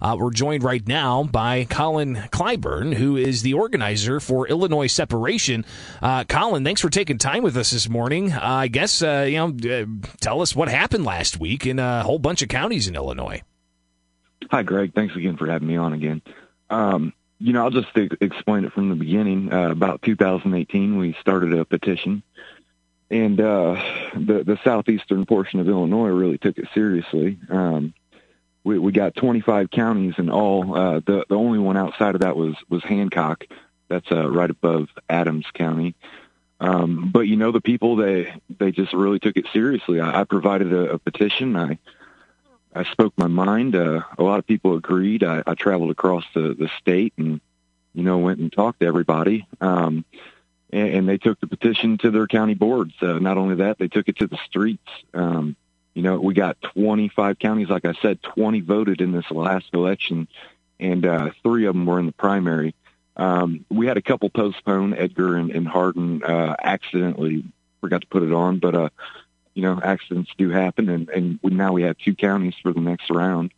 We're joined right now by Colin Clyburn, who is the organizer for Illinois Separation. Colin, thanks for taking time with us this morning. I guess, tell us what happened last week in a whole bunch of counties in Illinois. Hi, Greg. Thanks again for having me on again. I'll just explain it from the beginning. About 2018, we started a petition, and the southeastern portion of Illinois really took it seriously. We got 25 counties in all. The only one outside of that was Hancock. That's right above Adams County. But, the people, they just really took it seriously. I provided a petition. I spoke my mind. A lot of people agreed. I traveled across the state and, went and talked to everybody. And they took the petition to their county boards. Not only that, they took it to the streets. We got 25 counties. Like I said, 20 voted in this last election, and 3 of them were in the primary. We had a couple postponed. Edgar and Hardin accidentally forgot to put it on, but accidents do happen, and now we have 2 counties for the next round.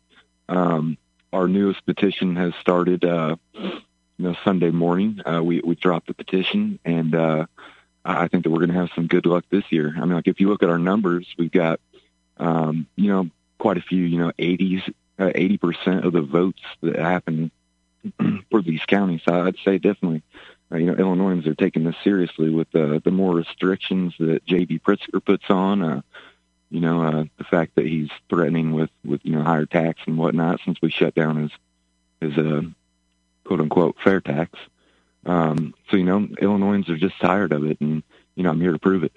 Our newest petition has started, Sunday morning. We dropped the petition, and I think that we're going to have some good luck this year. I mean, like, if you look at our numbers, we've got, quite a few, 80% of the votes that happen for these counties. I'd say definitely, Illinoisans are taking this seriously with the more restrictions that J.B. Pritzker puts on, the fact that he's threatening with higher tax and whatnot since we shut down his quote-unquote fair tax. Illinoisans are just tired of it, and, I'm here to prove it.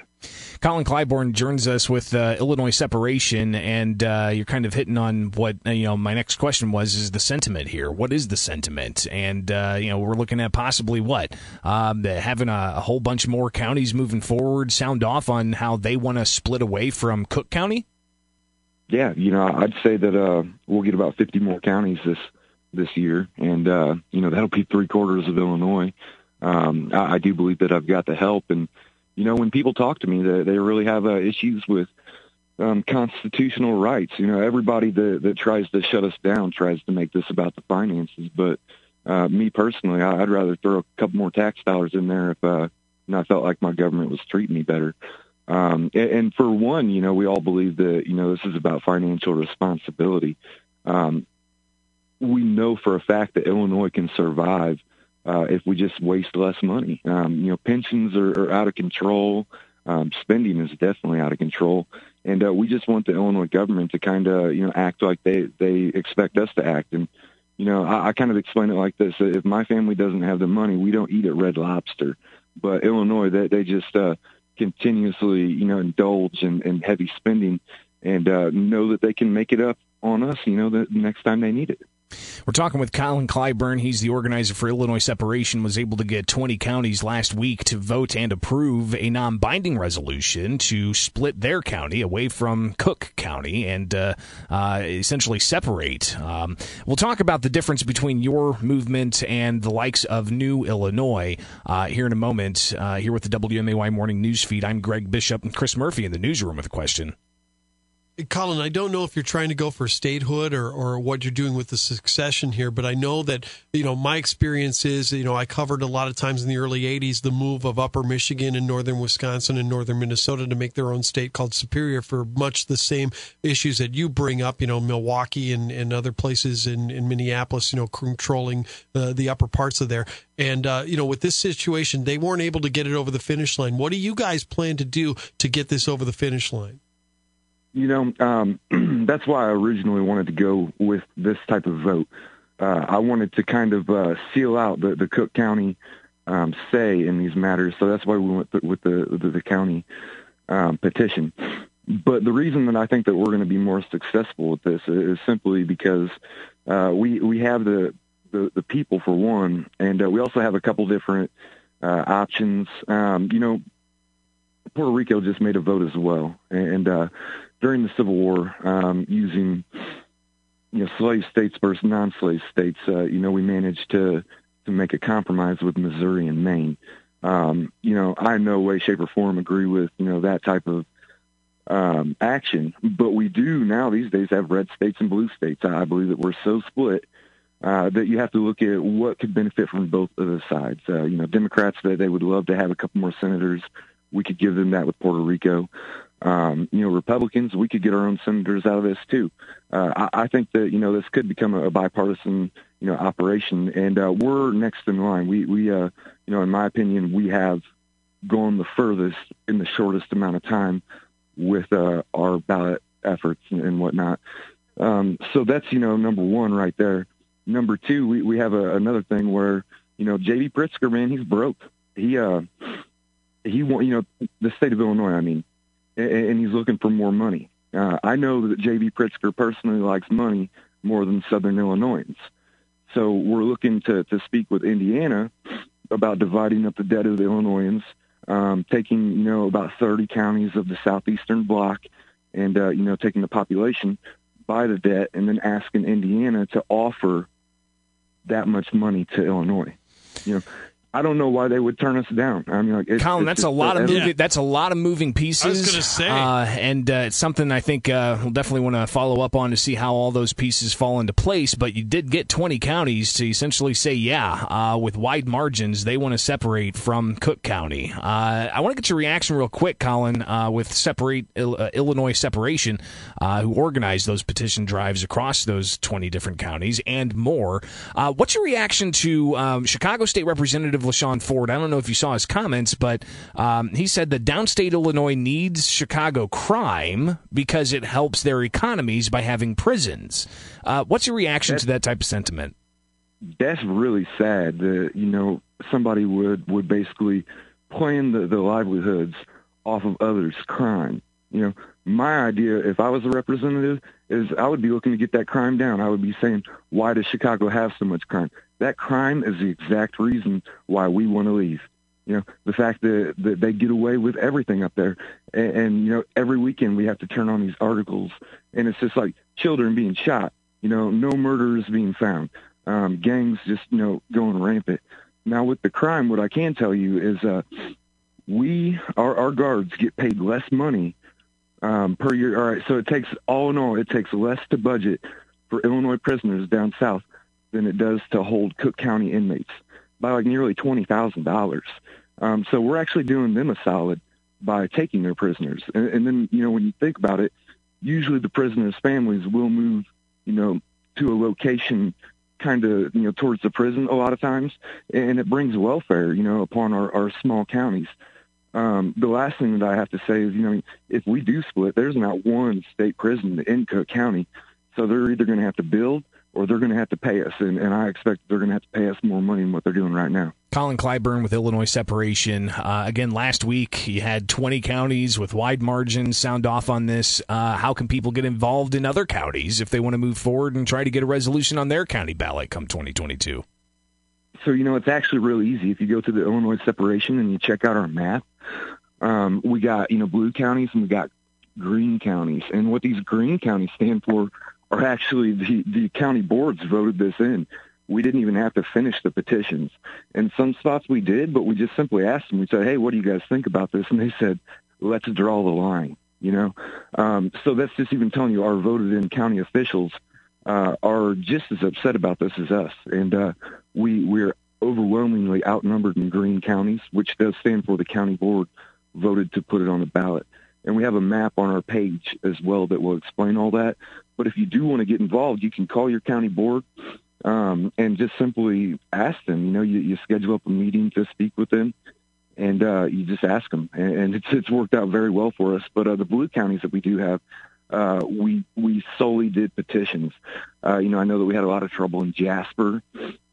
Colin Clyburn joins us with Illinois Separation, and you're kind of hitting on what my next question is the sentiment here. What is the sentiment? And we're looking at possibly what having a whole bunch more counties moving forward sound off on how they want to split away from Cook County. Yeah, I'd say that we'll get about 50 more counties this year, and that'll be 3/4 of Illinois. I do believe that I've got the help, and when people talk to me, they really have issues with constitutional rights. Everybody that tries to shut us down tries to make this about the finances. But me personally, I'd rather throw a couple more tax dollars in there if I felt like my government was treating me better. And for one, we all believe that this is about financial responsibility. We know for a fact that Illinois can survive if we just waste less money. Pensions are out of control. Spending is definitely out of control. And we just want the Illinois government to kind of, act like they expect us to act. And, I kind of explain it like this. If my family doesn't have the money, we don't eat at Red Lobster. But Illinois, they just continuously, indulge in heavy spending and know that they can make it up on us, the next time they need it. We're talking with Colin Clyburn. He's the organizer for Illinois Separation, was able to get 20 counties last week to vote and approve a non-binding resolution to split their county away from Cook County and essentially separate. We'll talk about the difference between your movement and the likes of New Illinois here in a moment. Here with the WMAY Morning News Feed, I'm Greg Bishop, and Chris Murphy in the newsroom with a question. Colin, I don't know if you're trying to go for statehood or what you're doing with the succession here, but I know that, my experience is, I covered a lot of times in the early 80s the move of upper Michigan and northern Wisconsin and northern Minnesota to make their own state called Superior for much the same issues that you bring up, Milwaukee and other places in Minneapolis, controlling the upper parts of there. And, with this situation, they weren't able to get it over the finish line. What do you guys plan to do to get this over the finish line? That's why I originally wanted to go with this type of vote. I wanted to kind of seal out the Cook County say in these matters, so that's why we went with the county petition. But the reason that I think that we're going to be more successful with this is simply because we have the people, for one, and we also have a couple different options. Puerto Rico just made a vote as well, and during the Civil War, using slave states versus non-slave states, we managed to make a compromise with Missouri and Maine. I in no way, shape, or form agree with that type of action. But we do now these days have red states and blue states. I believe that we're so split that you have to look at what could benefit from both of the sides. You know, Democrats, they would love to have a couple more senators. We could give them that with Puerto Rico. You know, Republicans, we could get our own senators out of this too. I think that, you know, this could become a bipartisan, you know, operation. And we're next in line. We you know, in my opinion, we have gone the furthest in the shortest amount of time with our ballot efforts and whatnot. So that's, you know, number one right there. Number two, we have another thing where, you know, J.B. Pritzker, man, he's broke. He won, you know, the state of Illinois, I mean, and he's looking for more money. I know that J.B. Pritzker personally likes money more than Southern Illinoisans. So we're looking to speak with Indiana about dividing up the debt of the Illinoisans, taking, you know, about 30 counties of the southeastern block and, you know, taking the population by the debt and then asking Indiana to offer that much money to Illinois. You know, I don't know why they would turn us down. I mean, like, Colin, that's a lot of moving. That's a lot of moving pieces. I was going to say, and it's something I think we'll definitely want to follow up on to see how all those pieces fall into place. But you did get 20 counties to essentially say, yeah, with wide margins, they want to separate from Cook County. I want to get your reaction real quick, Colin, with Illinois Separation, who organized those petition drives across those 20 different counties and more. What's your reaction to Chicago State Representative LaShawn Ford? I don't know if you saw his comments, but he said that downstate Illinois needs Chicago crime because it helps their economies by having prisons. What's your reaction to that type of sentiment? That's really sad that, you know, somebody would basically plan the livelihoods off of others' crime. You know, my idea, if I was a representative, is I would be looking to get that crime down. I would be saying, why does Chicago have so much crime? That crime is the exact reason why we want to leave. You know, the fact that they get away with everything up there. And, you know, every weekend we have to turn on these articles. And it's just like children being shot, you know, no murderers being found, gangs just, you know, going rampant. Now, with the crime, what I can tell you is our guards get paid less money per year. All right, so it takes, all in all, it takes less to budget for Illinois prisoners down south than it does to hold Cook County inmates by like nearly $20,000. So we're actually doing them a solid by taking their prisoners. And then, you know, when you think about it, usually the prisoners' families will move, you know, to a location kind of, you know, towards the prison a lot of times, and it brings welfare, you know, upon our small counties. The last thing that I have to say is, you know, if we do split, there's not one state prison in Cook County. So they're either going to have to build or they're going to have to pay us, and I expect they're going to have to pay us more money than what they're doing right now. Colin Clyburn with Illinois Separation. Again, last week you had 20 counties with wide margins sound off on this. How can people get involved in other counties if they want to move forward and try to get a resolution on their county ballot come 2022? So, you know, it's actually really easy. If you go to the Illinois Separation and you check out our map, we got, you know, blue counties and we got green counties. And what these green counties stand for are actually the county boards voted this in. We didn't even have to finish the petitions. In some spots we did, but we just simply asked them. We said, hey, what do you guys think about this? And they said, let's draw the line, you know. So that's just even telling you our voted-in county officials are just as upset about this as us. And we're overwhelmingly outnumbered in green counties, which does stand for the county board voted to put it on the ballot. And we have a map on our page as well that will explain all that. But if you do want to get involved, you can call your county board and just simply ask them. You know, you schedule up a meeting to speak with them, and you just ask them. And it's worked out very well for us. But the blue counties that we do have, we solely did petitions. You know, I know that we had a lot of trouble in Jasper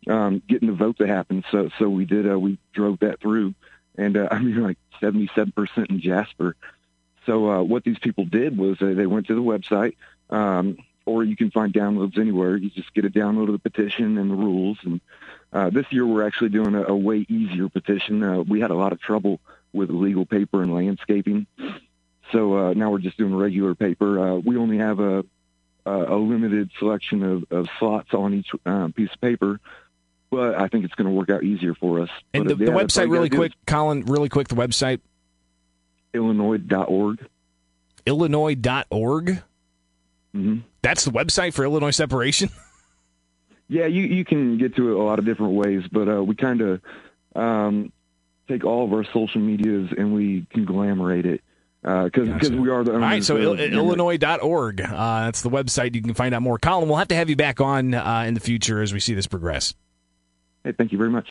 getting the vote to happen. So we did. We drove that through, and I mean, like 77% in Jasper. So what these people did was they went to the website. Or you can find downloads anywhere. You just get a download of the petition and the rules. And this year we're actually doing a way easier petition. We had a lot of trouble with legal paper and landscaping. So now we're just doing regular paper. We only have a limited selection of slots on each piece of paper. But I think it's going to work out easier for us. And but, the website, really quick, Colin, the website? Illinois.org. Illinois.org? Mm-hmm. That's the website for Illinois Separation? Yeah, you can get to it a lot of different ways, but we kind of take all of our social medias and we conglomerate it. Because we are the owners. All right, so Illinois.org. That's the website. You can find out more. Colin, we'll have to have you back on in the future as we see this progress. Hey, thank you very much.